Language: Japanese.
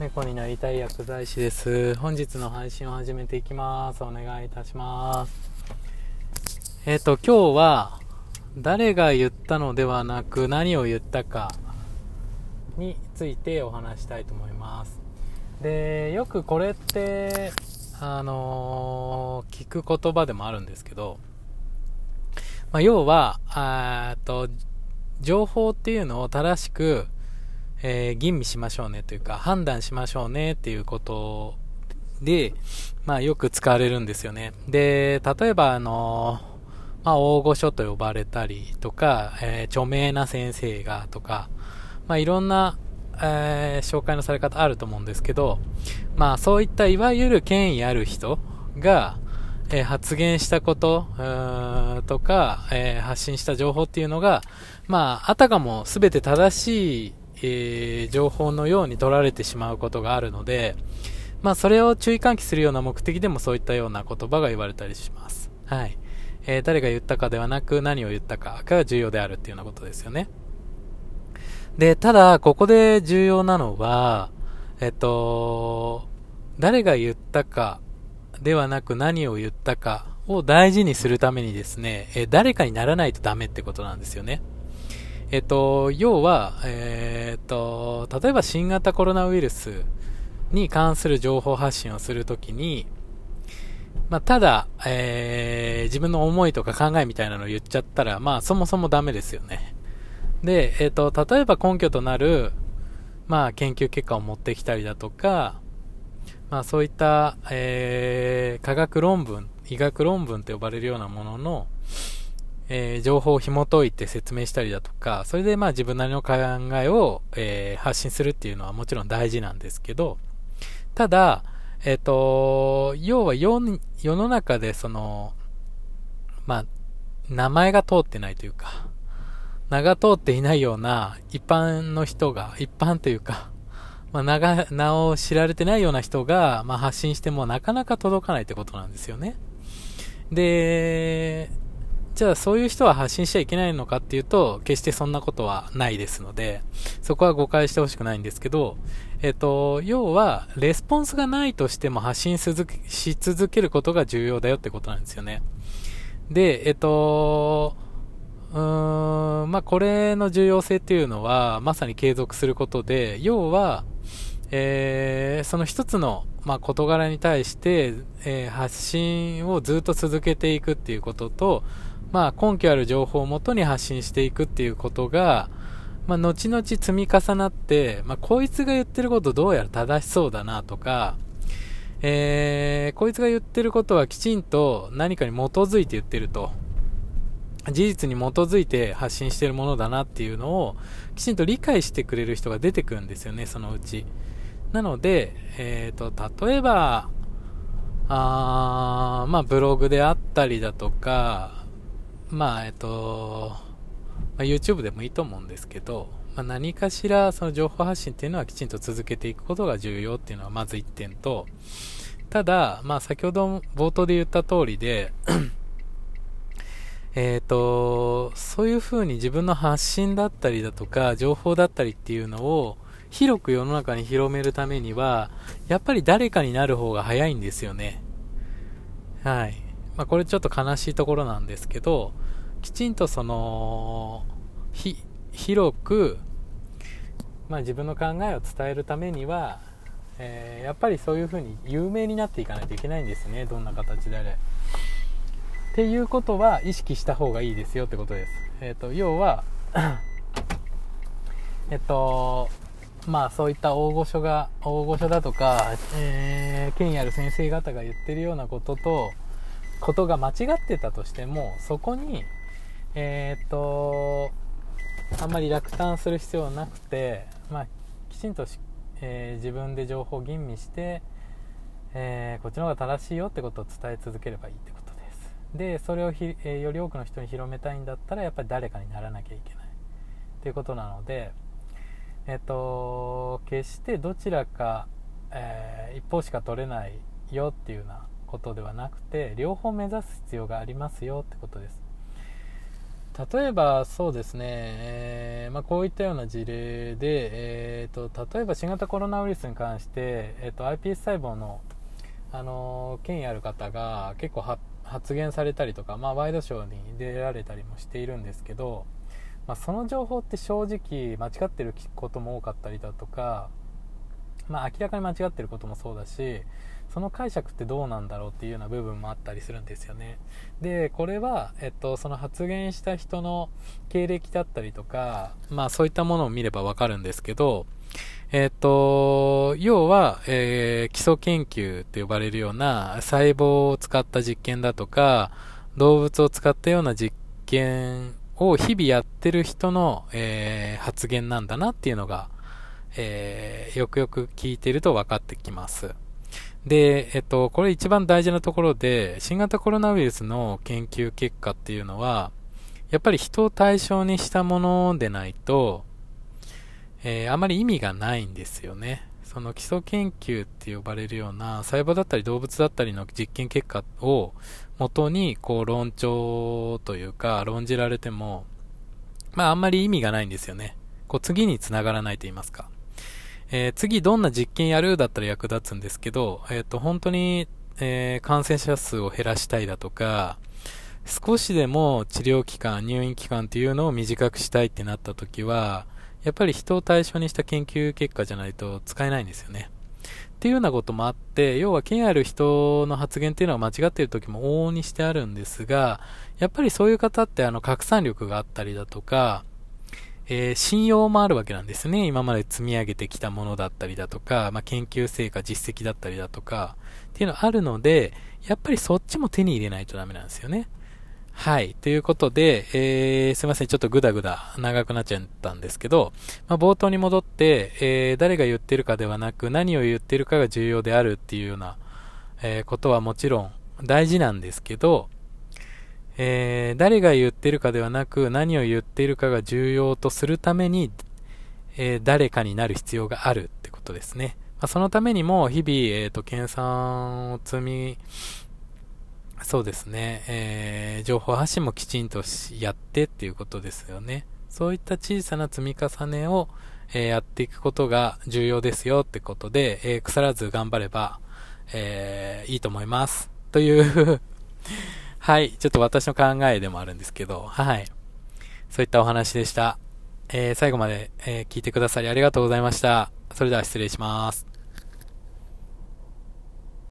猫になりたい薬剤師です。本日の配信を始めていきます。お願いいたします。今日は誰が言ったのではなく何を言ったかについてお話したいと思います。で、よくこれって聞く言葉でもあるんですけど、要は情報っていうのを正しく吟味しましょうねというか判断しましょうねっていうことで、よく使われるんですよね。で、例えば大御所と呼ばれたりとか、著名な先生がとか、いろんな、紹介のされ方あると思うんですけど、そういったいわゆる権威ある人が、発言したこととか、発信した情報っていうのが、あたかも全て正しい情報のように取られてしまうことがあるので、それを注意喚起するような目的でもそういったような言葉が言われたりします。はい。誰が言ったかではなく何を言ったかが重要であるっていうようなことですよね。で、ただここで重要なのは、誰が言ったかではなく何を言ったかを大事にするためにですね、誰かにならないとダメってことなんですよね。要は、例えば新型コロナウイルスに関する情報発信をするときに、ただ、自分の思いとか考えみたいなのを言っちゃったら、そもそもダメですよね。で、例えば根拠となる、研究結果を持ってきたりだとか、そういった、科学論文、医学論文と呼ばれるようなものの、情報を紐解いて説明したりだとか、それで自分なりの考えを、発信するっていうのはもちろん大事なんですけど、ただ、要は世の中で名前が通ってないというか、名が通っていないような一般の人が、一般というか、名を知られてないような人が、発信してもなかなか届かないってことなんですよね。で、じゃあそういう人は発信しちゃいけないのかっていうと、決してそんなことはないですので、そこは誤解してほしくないんですけど、要はレスポンスがないとしても発信し続けることが重要だよってことなんですよね。で、これの重要性っていうのはまさに継続することで、要は、その一つの事柄に対して、発信をずっと続けていくっていうことと、根拠ある情報をもとに発信していくっていうことが、後々積み重なって、こいつが言ってることどうやら正しそうだなとか、こいつが言ってることはきちんと何かに基づいて言ってると、事実に基づいて発信してるものだなっていうのをきちんと理解してくれる人が出てくるんですよね、そのうち。なので、例えば、ブログであったりだとか、YouTube でもいいと思うんですけど、何かしらその情報発信っていうのはきちんと続けていくことが重要っていうのはまず一点と、ただ、先ほど冒頭で言った通りで、そういうふうに自分の発信だったりだとか情報だったりっていうのを広く世の中に広めるためには、やっぱり誰かになる方が早いんですよね。はい。これちょっと悲しいところなんですけど、きちんと広く、自分の考えを伝えるためには、やっぱりそういうふうに有名になっていかないといけないんですね、どんな形であれ。っていうことは意識した方がいいですよってことです。要はそういった大御所だとか、権威ある先生方が言ってるようなことが間違ってたとしても、そこにあんまり落胆する必要はなくて、きちんと自分で情報を吟味して、こっちの方が正しいよってことを伝え続ければいいってことです。で、それをより多くの人に広めたいんだったら、やっぱり誰かにならなきゃいけないっていうことなので、決してどちらか、一方しか取れないよっていうようなことではなくて、両方目指す必要がありますよってことです。例えばそうですね、こういったような事例で、例えば新型コロナウイルスに関して、iPS 細胞の、権威ある方が結構発言されたりとか、ワイドショーに出られたりもしているんですけど、その情報って正直間違ってることも多かったりだとか、明らかに間違ってることもそうだし、その解釈ってどうなんだろうっていうような部分もあったりするんですよね。で、これは、その発言した人の経歴だったりとか、そういったものを見ればわかるんですけど、要は、基礎研究って呼ばれるような細胞を使った実験だとか、動物を使ったような実験を日々やってる人の、発言なんだなっていうのが、よくよく聞いてると分かってきます。で、これ一番大事なところで、新型コロナウイルスの研究結果っていうのは、やっぱり人を対象にしたものでないと、あまり意味がないんですよね。その基礎研究って呼ばれるような細胞だったり動物だったりの実験結果を元にこう論調というか論じられても、あんまり意味がないんですよね。こう次につながらないと言いますか。次どんな実験やるだったら役立つんですけど、本当に、感染者数を減らしたいだとか、少しでも治療期間、入院期間というのを短くしたいってなった時は、やっぱり人を対象にした研究結果じゃないと使えないんですよね。っていうようなこともあって、要は権威ある人の発言っていうのは間違っている時も往々にしてあるんですが、やっぱりそういう方って拡散力があったりだとか、信用もあるわけなんですね。今まで積み上げてきたものだったりだとか、研究成果、実績だったりだとかっていうのあるので、やっぱりそっちも手に入れないとダメなんですよね。はい。ということで、すいません。ちょっとグダグダ長くなっちゃったんですけど、冒頭に戻って、誰が言ってるかではなく、何を言ってるかが重要であるっていうような、ことはもちろん大事なんですけど、誰が言ってるかではなく何を言っているかが重要とするために、誰かになる必要があるってことですね。そのためにも日々、研鑽を積み、そうですね、情報発信もきちんとやってっていうことですよね。そういった小さな積み重ねを、やっていくことが重要ですよってことで、腐らず頑張れば、いいと思いますというはい。ちょっと私の考えでもあるんですけど、はい。そういったお話でした。最後まで、聞いてくださりありがとうございました。それでは失礼します。